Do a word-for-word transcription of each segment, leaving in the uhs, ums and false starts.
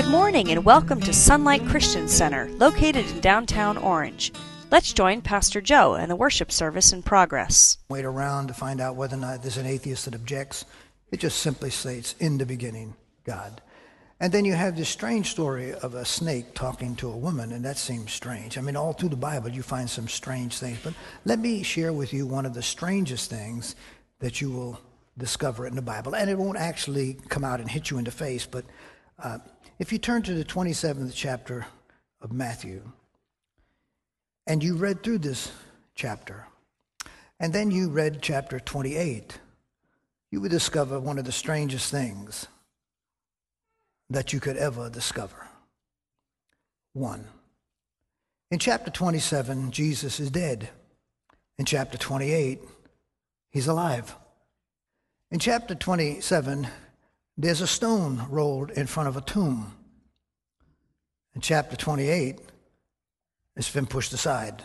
Good morning and welcome to Sunlight Christian Center, located in downtown Orange. Let's join Pastor Joe and the worship service in progress. Wait around to find out whether or not there's an atheist that objects. It just simply states, in the beginning, God. And then you have this strange story of a snake talking to a woman, and that seems strange. I mean, all through the Bible you find some strange things. But let me share with you one of the strangest things that you will discover in the Bible. And it won't actually come out and hit you in the face, but uh, if you turn to the twenty-seventh chapter of Matthew, and you read through this chapter, and then you read chapter twenty-eight, you would discover one of the strangest things that you could ever discover. One, in chapter twenty-seven, Jesus is dead. In chapter twenty-eight, he's alive. In chapter twenty-seven, there's a stone rolled in front of a tomb. In chapter twenty-eight, it's been pushed aside.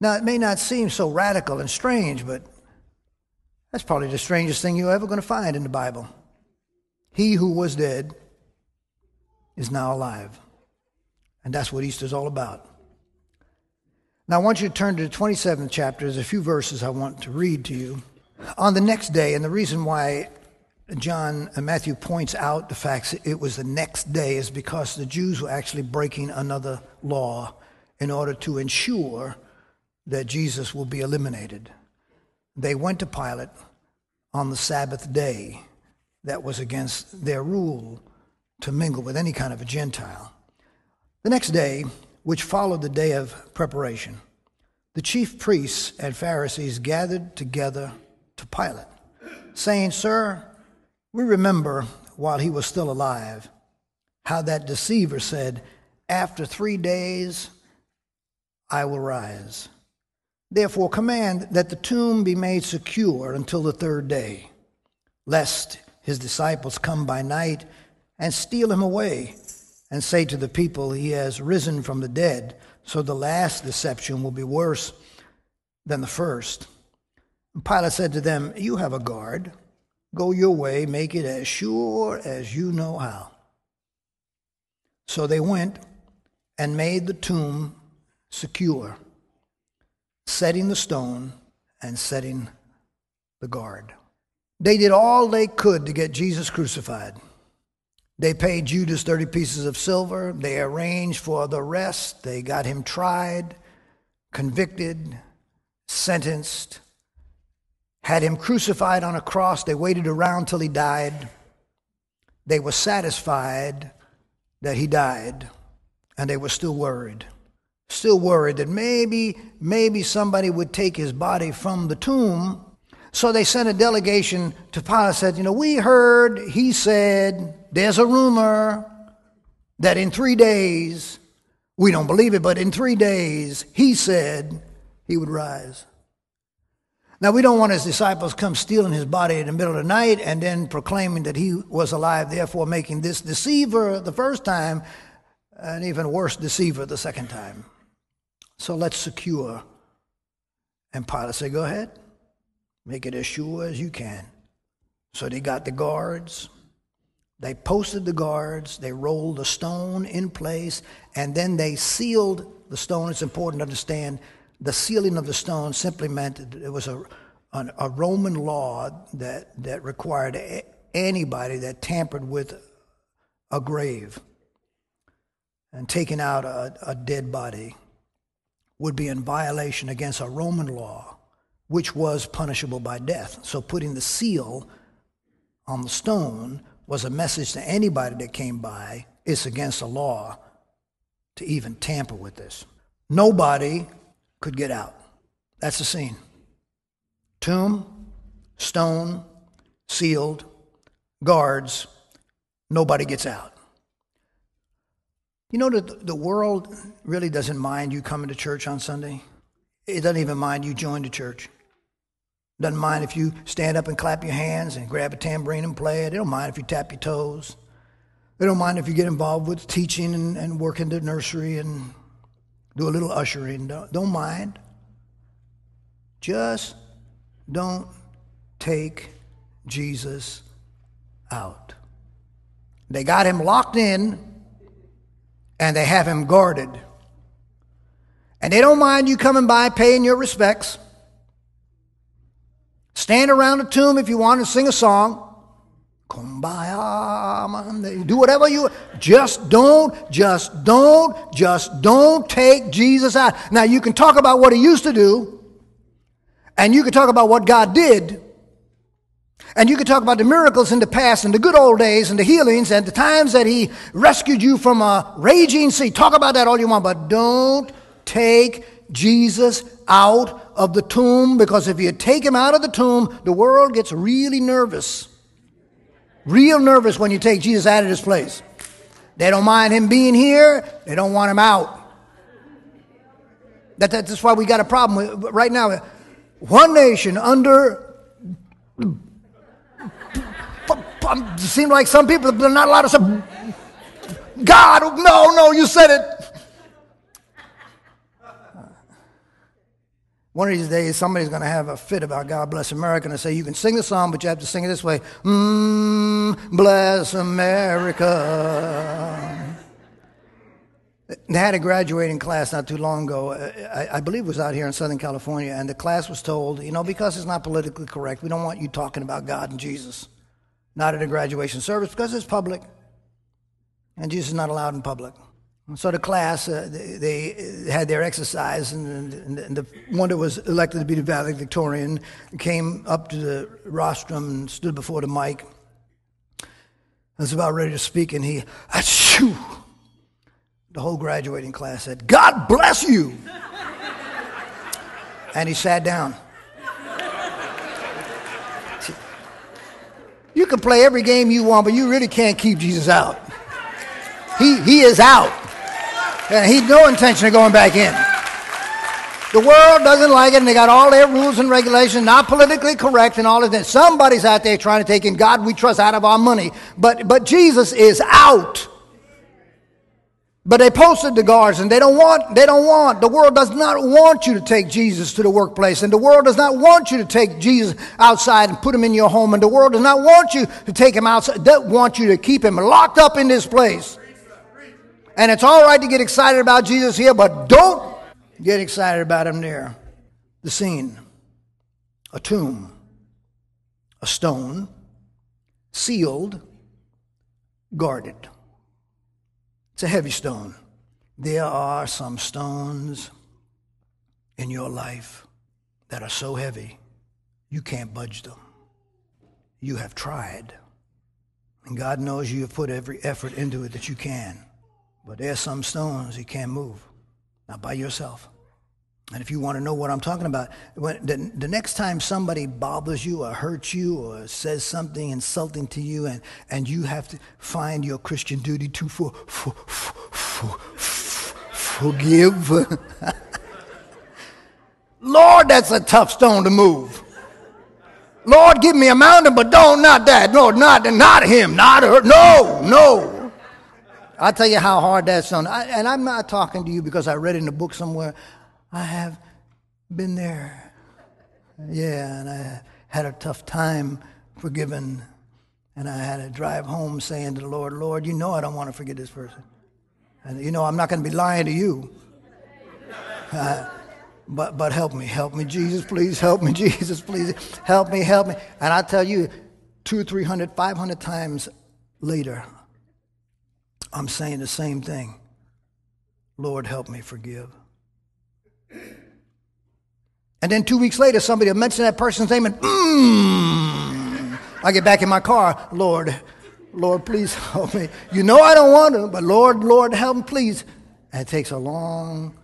Now, it may not seem so radical and strange, but that's probably the strangest thing you're ever going to find in the Bible. He who was dead is now alive. And that's what Easter's all about. Now I want you to turn to the twenty-seventh chapter. There's a few verses I want to read to you. On the next day, and the reason why John and Matthew points out the fact that it was the next day is because the Jews were actually breaking another law in order to ensure that Jesus will be eliminated. They went to Pilate on the Sabbath day. That was against their rule to mingle with any kind of a Gentile. The next day, which followed the day of preparation, the chief priests and Pharisees gathered together to Pilate, saying, "Sir, we remember while he was still alive how that deceiver said, 'After three days I will rise.' Therefore command that the tomb be made secure until the third day, lest his disciples come by night and steal him away and say to the people, 'He has risen from the dead,' so the last deception will be worse than the first." And Pilate said to them, "You have a guard. Go your way, make it as sure as you know how." So they went and made the tomb secure, setting the stone and setting the guard. They did all they could to get Jesus crucified. They paid Judas thirty pieces of silver. They arranged for the rest. They got him tried, convicted, sentenced, had him crucified on a cross. They waited around till he died. They were satisfied that he died, and they were still worried. Still worried that maybe, maybe somebody would take his body from the tomb. So they sent a delegation to Pilate, said, "You know, we heard, he said, there's a rumor that in three days, we don't believe it, but in three days, he said he would rise. Now, we don't want his disciples come stealing his body in the middle of the night and then proclaiming that he was alive, therefore making this deceiver the first time an even worse deceiver the second time. So let's secure." And Pilate said, "Go ahead. Make it as sure as you can." So they got the guards. They posted the guards. They rolled the stone in place. And then they sealed the stone. It's important to understand the sealing of the stone simply meant that it was a, an, a Roman law that, that required a, anybody that tampered with a grave and taking out a, a dead body would be in violation against a Roman law, which was punishable by death. So putting the seal on the stone was a message to anybody that came by, it's against the law to even tamper with this. Nobody could get out. That's the scene. Tomb, stone, sealed, guards, nobody gets out. You know that the world really doesn't mind you coming to church on Sunday. It doesn't even mind you join the church. Doesn't mind if you stand up and clap your hands and grab a tambourine and play it. They don't mind if you tap your toes. They don't mind if you get involved with teaching and, and work in the nursery and do a little ushering. Don't, don't mind. Just don't take Jesus out. They got him locked in and they have him guarded. And they don't mind you coming by, paying your respects. Stand around the tomb if you want to sing a song. Kumbaya, do whatever you, just don't, just don't, just don't take Jesus out. Now you can talk about what he used to do, and you can talk about what God did, and you can talk about the miracles in the past and the good old days and the healings and the times that he rescued you from a raging sea. Talk about that all you want, but don't take Jesus out of the tomb, because if you take him out of the tomb, the world gets really nervous. Real nervous when you take Jesus out of this place. They don't mind him being here. They don't want him out. That, that's why we got a problem with, right now. One nation under... It seems like some people, they're not allowed to say, God, no, no, you said it. One of these days, somebody's going to have a fit about God Bless America and say, you can sing the song, but you have to sing it this way. Mmm, bless America. They had a graduating class not too long ago. I, I believe it was out here in Southern California, and the class was told, you know, because it's not politically correct, we don't want you talking about God and Jesus. Not at a graduation service, because it's public. And Jesus is not allowed in public. So the class, uh, they, they had their exercise, and, and, and the one that was elected to be the valedictorian came up to the rostrum and stood before the mic. I was about ready to speak, and he, achoo! The whole graduating class said, God bless you! And he sat down. You can play every game you want, but you really can't keep Jesus out. He, he is out. And he had no intention of going back in. The world doesn't like it, and they got all their rules and regulations, not politically correct and all of that. Somebody's out there trying to take in God we trust out of our money. But, but Jesus is out. But they posted the guards, and they don't want, they don't want, the world does not want you to take Jesus to the workplace, and the world does not want you to take Jesus outside and put him in your home, and the world does not want you to take him outside. They want you to keep him locked up in this place. And it's all right to get excited about Jesus here, but don't get excited about him near the scene. A tomb, a stone, sealed, guarded. It's a heavy stone. There are some stones in your life that are so heavy, you can't budge them. You have tried. And God knows you have put every effort into it that you can. But there are some stones you can't move, not by yourself. And if you want to know what I'm talking about, when the, the next time somebody bothers you or hurts you or says something insulting to you, and, and you have to find your Christian duty to for, for, for, for, forgive. Lord, that's a tough stone to move. Lord, give me a mountain, but don't, not that. No, not, not him, not her. No, no. I'll tell you how hard that stone. I, and I'm not talking to you because I read in a book somewhere. I have been there, yeah, and I had a tough time forgiving, and I had to drive home saying to the Lord, Lord, you know I don't want to forget this person, and you know I'm not going to be lying to you, uh, but, but help me, help me, Jesus, please, help me, Jesus, please, help me, help me, and I tell you, two, three hundred, five hundred times later, I'm saying the same thing, Lord, help me forgive. And then two weeks later, somebody will mention that person's name, and mm, I get back in my car. Lord, Lord, please help me. You know I don't want to, but Lord, Lord, help me, please. And it takes a long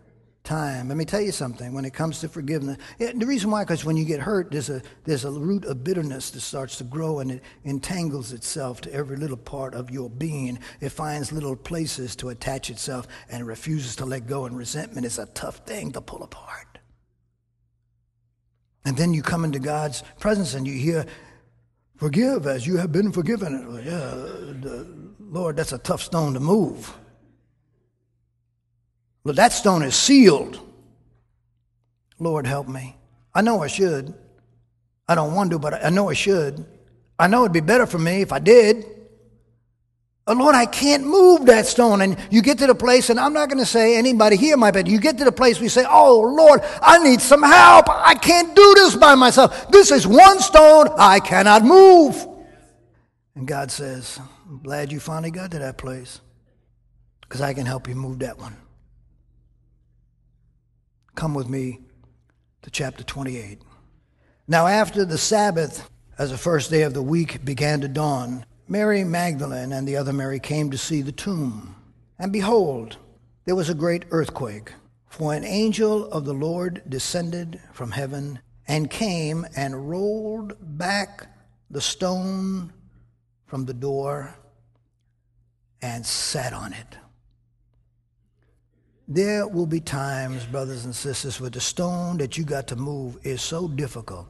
time. Let me tell you something. When it comes to forgiveness, it, the reason why, because when you get hurt, there's a there's a root of bitterness that starts to grow, and it entangles itself to every little part of your being. It finds little places to attach itself, and it refuses to let go. And resentment is a tough thing to pull apart. And then you come into God's presence and you hear, forgive as you have been forgiven. Yeah, Lord, that's a tough stone to move. Look, that stone is sealed. Lord, help me. I know I should. I don't want to, but I know I should. I know it'd be better for me if I did. Oh, Lord, I can't move that stone. And you get to the place, and I'm not going to say anybody here might, but you get to the place where you say, oh, Lord, I need some help. I can't do this by myself. This is one stone I cannot move. And God says, I'm glad you finally got to that place, because I can help you move that one. Come with me to chapter twenty-eight. Now after the Sabbath, as the first day of the week began to dawn, Mary Magdalene and the other Mary came to see the tomb. And behold, there was a great earthquake, for an angel of the Lord descended from heaven and came and rolled back the stone from the door and sat on it. There will be times, brothers and sisters, where the stone that you got to move is so difficult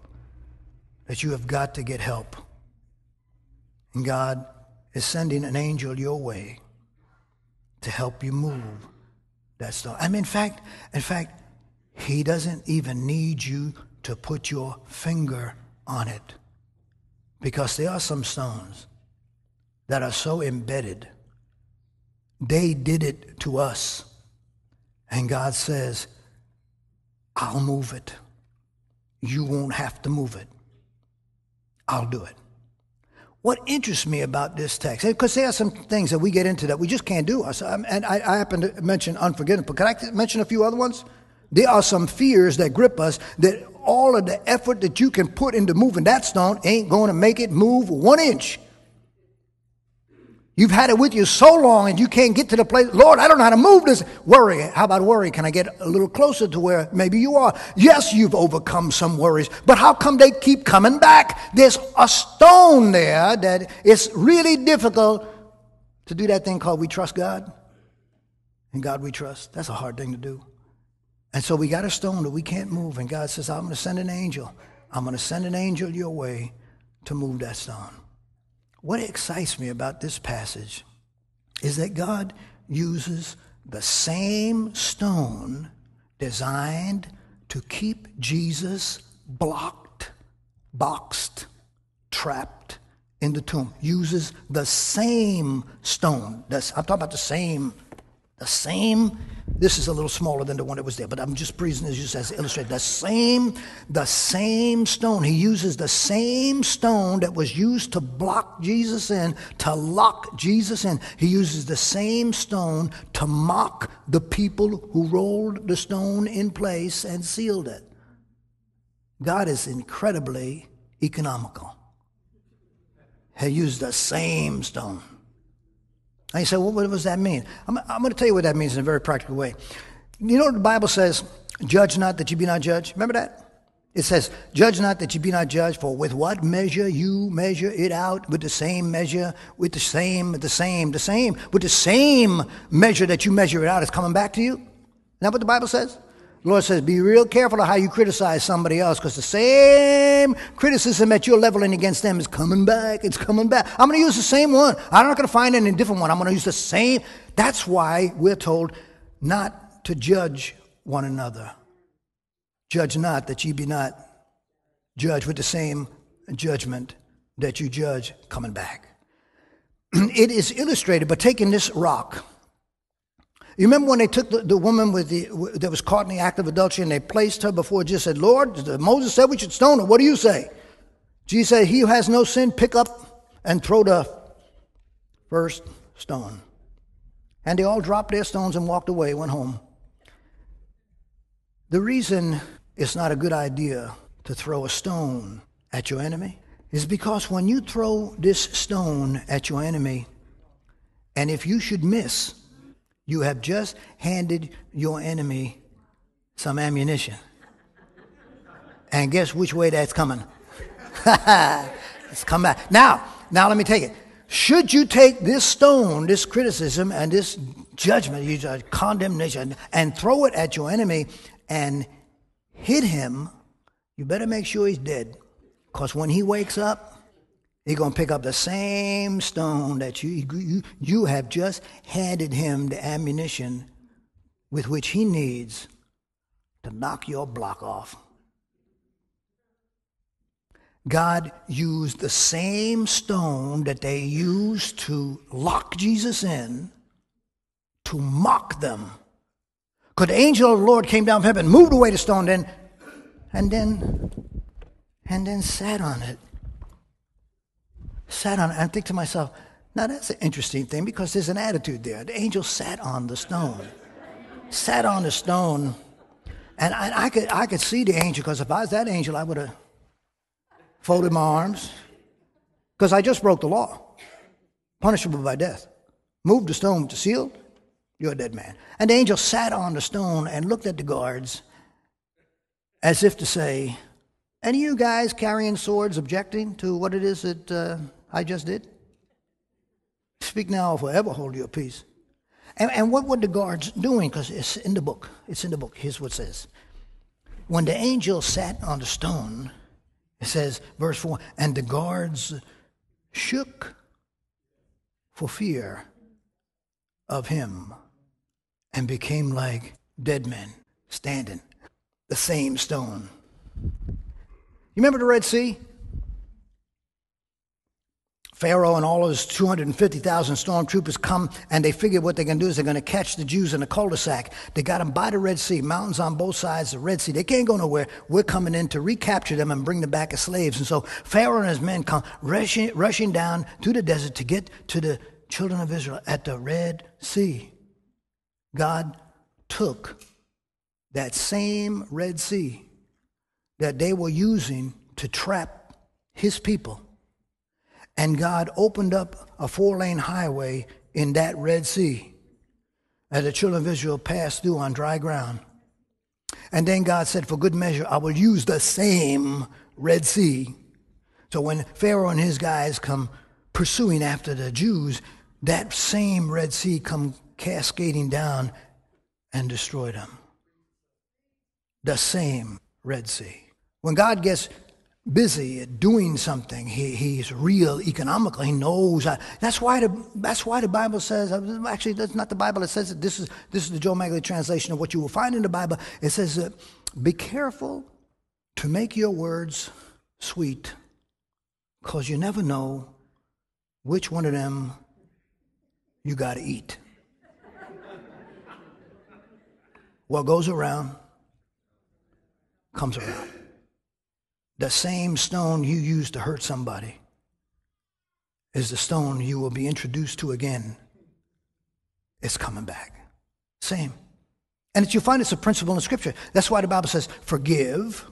that you have got to get help. And God is sending an angel your way to help you move that stone. I mean, in fact, in fact, he doesn't even need you to put your finger on it, because there are some stones that are so embedded. They did it to us. And God says, I'll move it. You won't have to move it. I'll do it. What interests me about this text, because there are some things that we get into that we just can't do. And I happen to mention unforgiveness, but can I mention a few other ones? There are some fears that grip us that all of the effort that you can put into moving that stone ain't going to make it move one inch. You've had it with you so long and you can't get to the place. Lord, I don't know how to move this. Worry. How about worry? Can I get a little closer to where maybe you are? Yes, you've overcome some worries, but how come they keep coming back? There's a stone there that it's really difficult to do that thing called we trust God. And God we trust. That's a hard thing to do. And so we got a stone that we can't move. And God says, I'm going to send an angel. I'm going to send an angel your way to move that stone. What excites me about this passage is that God uses the same stone designed to keep Jesus blocked, boxed, trapped in the tomb. Uses the same stone. That's, I'm talking about the same, the same. This is a little smaller than the one that was there, but I'm just presenting this just as an illustration. The same, the same stone. He uses the same stone that was used to block Jesus in, to lock Jesus in. He uses the same stone to mock the people who rolled the stone in place and sealed it. God is incredibly economical. He used the same stone. And you say, well, what does that mean? I'm, I'm going to tell you what that means in a very practical way. You know what the Bible says? Judge not that you be not judged. Remember that? It says, judge not that you be not judged, for with what measure you measure it out, with the same measure, with the same, the same, the same, with the same measure that you measure it out, it's coming back to you. Isn't that what the Bible says? The Lord says, be real careful of how you criticize somebody else, because the same criticism that you're leveling against them is coming back. It's coming back. I'm going to use the same one. I'm not going to find any different one. I'm going to use the same. That's why we're told not to judge one another. Judge not that ye be not judged, with the same judgment that you judge coming back. It is illustrated by taking this rock. You remember when they took the, the woman with the, that was caught in the act of adultery, and they placed her before Jesus and said, Lord, Moses said we should stone her. What do you say? Jesus said, he who has no sin, pick up and throw the first stone. And they all dropped their stones and walked away, went home. The reason it's not a good idea to throw a stone at your enemy is because when you throw this stone at your enemy, and if you should miss, you have just handed your enemy some ammunition. And guess which way that's coming? It's come back. Now, now let me take it. Should you take this stone, this criticism, and this judgment, you judge, condemnation, and throw it at your enemy and hit him, you better make sure he's dead. Because when he wakes up, he's going to pick up the same stone that you, you, you have just handed him the ammunition with which he needs to knock your block off. God used the same stone that they used to lock Jesus in to mock them. Could the angel of the Lord came down from heaven, moved away the stone, then and then and then sat on it. Sat on it. I think to myself, now that's an interesting thing because there's an attitude there. The angel sat on the stone. Sat on the stone. And I, I could I could see the angel, because if I was that angel, I would have folded my arms. Because I just broke the law. Punishable by death. Moved the stone to seal, you're a dead man. And the angel sat on the stone and looked at the guards as if to say, any of you guys carrying swords objecting to what it is that uh, I just did? Speak now or forever hold your peace. And, and what were the guards doing? Because it's in the book. It's in the book. Here's what it says. When the angel sat on the stone, it says, verse four, and the guards shook for fear of him and became like dead men standing, the same stone. You remember the Red Sea? Pharaoh and all his two hundred fifty thousand stormtroopers come, and they figure what they're going to do is they're going to catch the Jews in a cul-de-sac. They got them by the Red Sea, mountains on both sides of the Red Sea. They can't go nowhere. We're coming in to recapture them and bring them back as slaves. And so Pharaoh and his men come rushing, rushing down to the desert to get to the children of Israel at the Red Sea. God took that same Red Sea that they were using to trap his people, and God opened up a four-lane highway in that Red Sea as the children of Israel passed through on dry ground. And then God said, for good measure, I will use the same Red Sea. So when Pharaoh and his guys come pursuing after the Jews, that same Red Sea come cascading down and destroy them. The same Red Sea. When God gets busy at doing something, he, he's real economically. He knows. How, that's why the that's why the Bible says. Actually, that's not the Bible. It says that this is this is the Joe Magley translation of what you will find in the Bible. It says, uh, "Be careful to make your words sweet, because you never know which one of them you got to eat." What goes around comes around. The same stone you use to hurt somebody is the stone you will be introduced to again. It's coming back. Same. And you find it's a principle in Scripture. That's why the Bible says, forgive.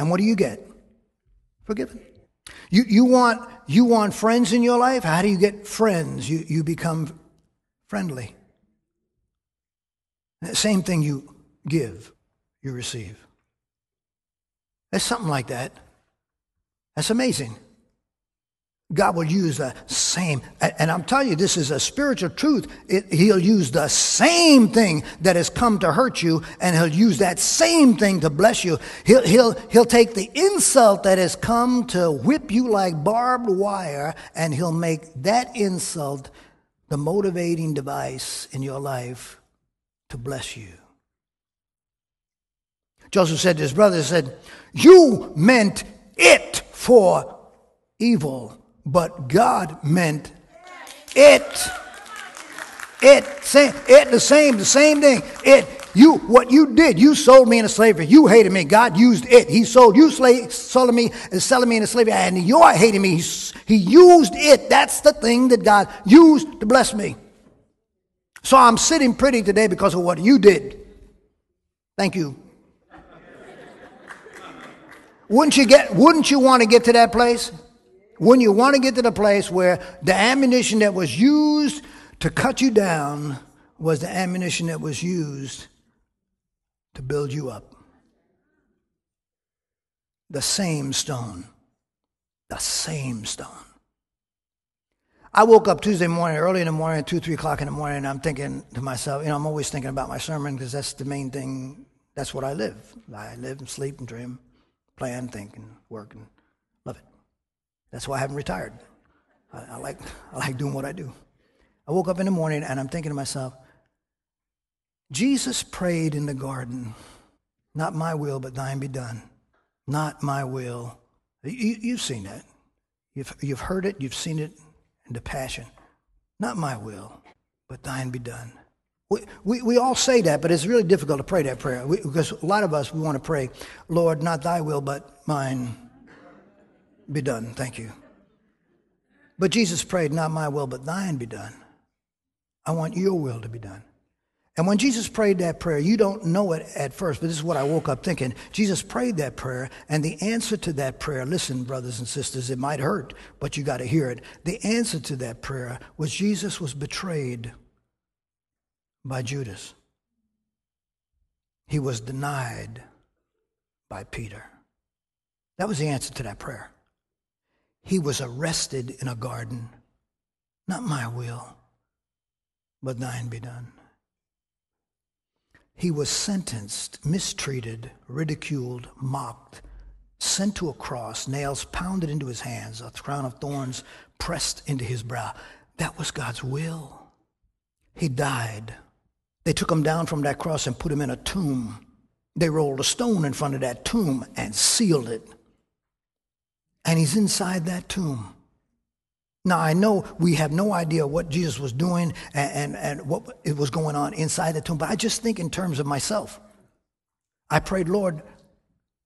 And what do you get? Forgiven. You, you, want, you want friends in your life? How do you get friends? You, you become friendly. Same thing, you give, you receive. There's something like that. That's amazing. God will use the same, and I'm telling you, this is a spiritual truth. It, he'll use the same thing that has come to hurt you, and he'll use that same thing to bless you. He'll, he'll, he'll take the insult that has come to whip you like barbed wire, and he'll make that insult the motivating device in your life to bless you. Joseph said to his brother, said, you meant it for evil, but God meant it. It, same, it, the same, the same thing. It, you, what you did, you sold me into slavery. You hated me. God used it. He sold you, slave, sold me, and selling me into slavery. And you're hating me. He, he used it. That's the thing that God used to bless me. So I'm sitting pretty today because of what you did. Thank you. Wouldn't you get? Wouldn't you want to get to that place? Wouldn't you want to get to the place where the ammunition that was used to cut you down was the ammunition that was used to build you up? The same stone. The same stone. I woke up Tuesday morning, early in the morning, two, three o'clock in the morning, and I'm thinking to myself, you know, I'm always thinking about my sermon because that's the main thing. That's what I live. I live and sleep and dream. Plan, thinking, working, love it. That's why I haven't retired. I, I like I like doing what I do. I woke up in the morning and I'm thinking to myself, Jesus prayed in the garden, not my will but thine be done. Not my will You, you've seen that. You've, you've heard it, you've seen it in the passion. Not my will, but thine be done. We, we, we all say that, but it's really difficult to pray that prayer. We, because a lot of us, we want to pray, Lord, not thy will, but mine be done. Thank you. But Jesus prayed, not my will, but thine be done. I want your will to be done. And when Jesus prayed that prayer, you don't know it at first, but this is what I woke up thinking. Jesus prayed that prayer, and the answer to that prayer, listen, brothers and sisters, it might hurt, but you got to hear it. The answer to that prayer was Jesus was betrayed by Judas. He was denied by Peter. That was the answer to that prayer. He was arrested in a garden. Not my will, but thine be done. He was sentenced, mistreated, ridiculed, mocked, sent to a cross, nails pounded into his hands, a crown of thorns pressed into his brow. That was God's will. He died. They took him down from that cross and put him in a tomb. They rolled a stone in front of that tomb and sealed it. And he's inside that tomb. Now, I know we have no idea what Jesus was doing and, and, and what it was going on inside the tomb, but I just think in terms of myself. I prayed, Lord,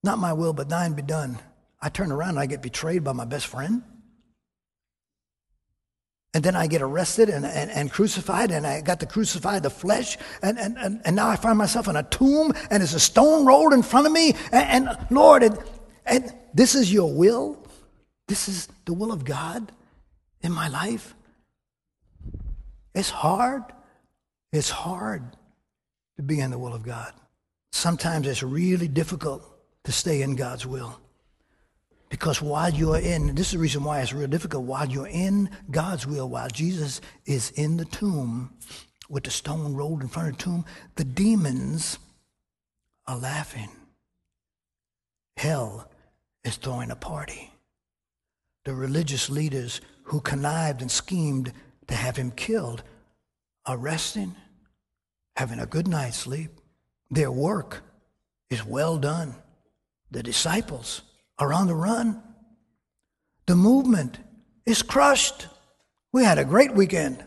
not my will, but thine be done. I turn around and I get betrayed by my best friend. And then I get arrested and, and, and crucified, and I got to crucify the flesh, and, and, and, and now I find myself in a tomb, and it's a stone rolled in front of me, and, and Lord, and, and this is your will? This is the will of God? In my life, it's hard. It's hard to be in the will of God. Sometimes it's really difficult to stay in God's will. Because while you're in, this is the reason why it's real difficult, while you're in God's will, while Jesus is in the tomb with the stone rolled in front of the tomb, the demons are laughing. Hell is throwing a party. The religious leaders who connived and schemed to have him killed are resting, having a good night's sleep. Their work is well done. The disciples are on the run. The movement is crushed. We had a great weekend.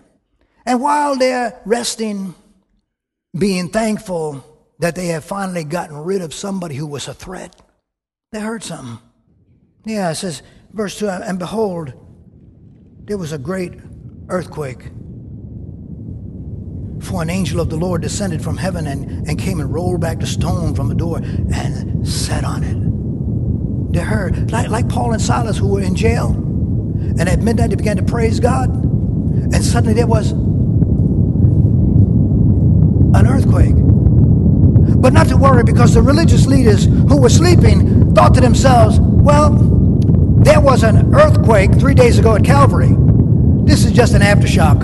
And while they're resting, being thankful that they have finally gotten rid of somebody who was a threat, they heard something. Yeah, it says, verse two, and behold, there was a great earthquake. For an angel of the Lord descended from heaven and, and came and rolled back the stone from the door and sat on it. They heard, like, like Paul and Silas who were in jail. And at midnight they began to praise God. And suddenly there was an earthquake. But not to worry, because the religious leaders who were sleeping thought to themselves, well, there was an earthquake three days ago at Calvary. This is just an aftershock.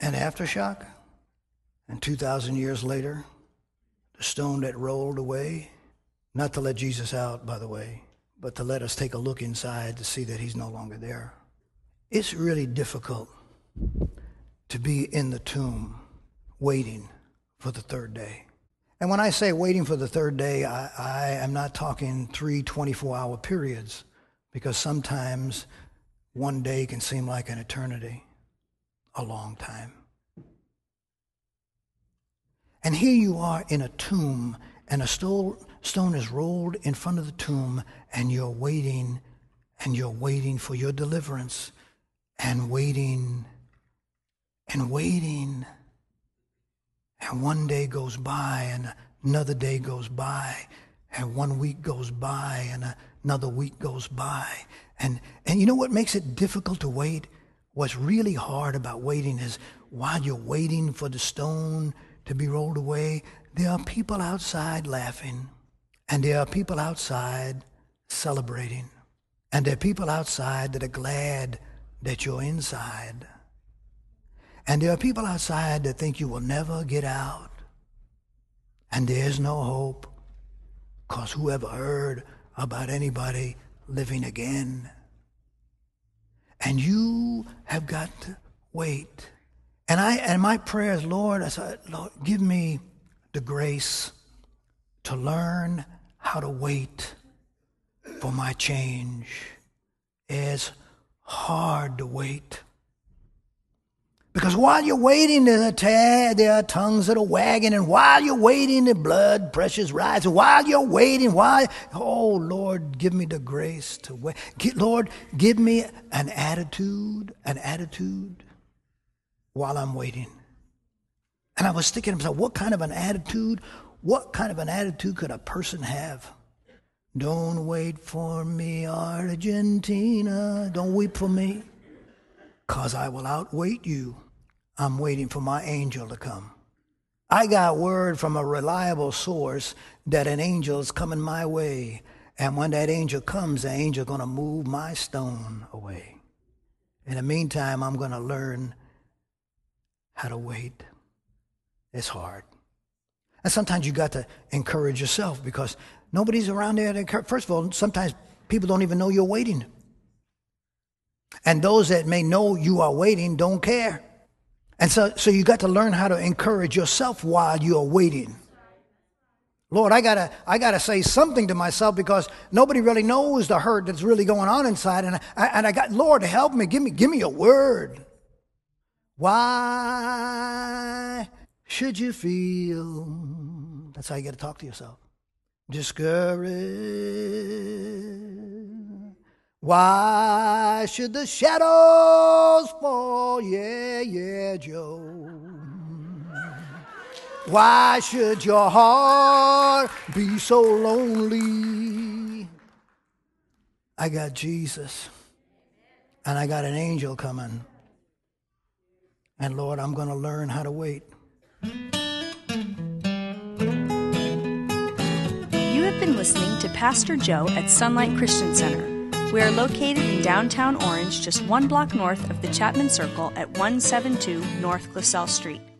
An aftershock? And two thousand years later, the stone that rolled away, not to let Jesus out, by the way, but to let us take a look inside to see that he's no longer there. It's really difficult to be in the tomb waiting for the third day. And when I say waiting for the third day, I, I am not talking three twenty-four hour periods, because sometimes one day can seem like an eternity, a long time. And here you are in a tomb, and a stone is rolled in front of the tomb, and you're waiting, and you're waiting for your deliverance, and waiting, and waiting. And one day goes by, and another day goes by, and one week goes by, and another week goes by. And, and you know what makes it difficult to wait? What's really hard about waiting is while you're waiting for the stone to be rolled away, there are people outside laughing, and there are people outside celebrating, and there are people outside that are glad that you're inside. And there are people outside that think you will never get out. And there is no hope, because whoever heard about anybody living again? And you have got to wait. And I and my prayer is, Lord, I said, Lord, give me the grace to learn how to wait for my change. It's hard to wait. Because while you're waiting, there's a tear, there are tongues that are wagging, and while you're waiting, the blood pressure's rising. While you're waiting, while, oh, Lord, give me the grace to wait. Get, Lord, give me an attitude, an attitude while I'm waiting. And I was thinking to myself, what kind of an attitude, what kind of an attitude could a person have? Don't wait for me, Argentina. Don't weep for me, because I will outwait you. I'm waiting for my angel to come. I got word from a reliable source that an angel is coming my way. And when that angel comes, the angel is going to move my stone away. In the meantime, I'm going to learn how to wait. It's hard. And sometimes you got to encourage yourself, because nobody's around there to encourage. First of all, sometimes people don't even know you're waiting. And those that may know you are waiting don't care. And so, so you got to learn how to encourage yourself while you are waiting. Lord, I gotta, I gotta say something to myself, because nobody really knows the hurt that's really going on inside. And I, and I got, Lord, help me. Give me, give me a word. Why should you feel? That's how you got to talk to yourself. Discouraged. Why should the shadows fall? Yeah, yeah, Joe. Why should your heart be so lonely? I got Jesus, and I got an angel coming. And Lord, I'm going to learn how to wait. You have been listening to Pastor Joe at Sunlight Christian Center. We are located in downtown Orange, just one block north of the Chapman Circle at one seventy-two North Glissell Street.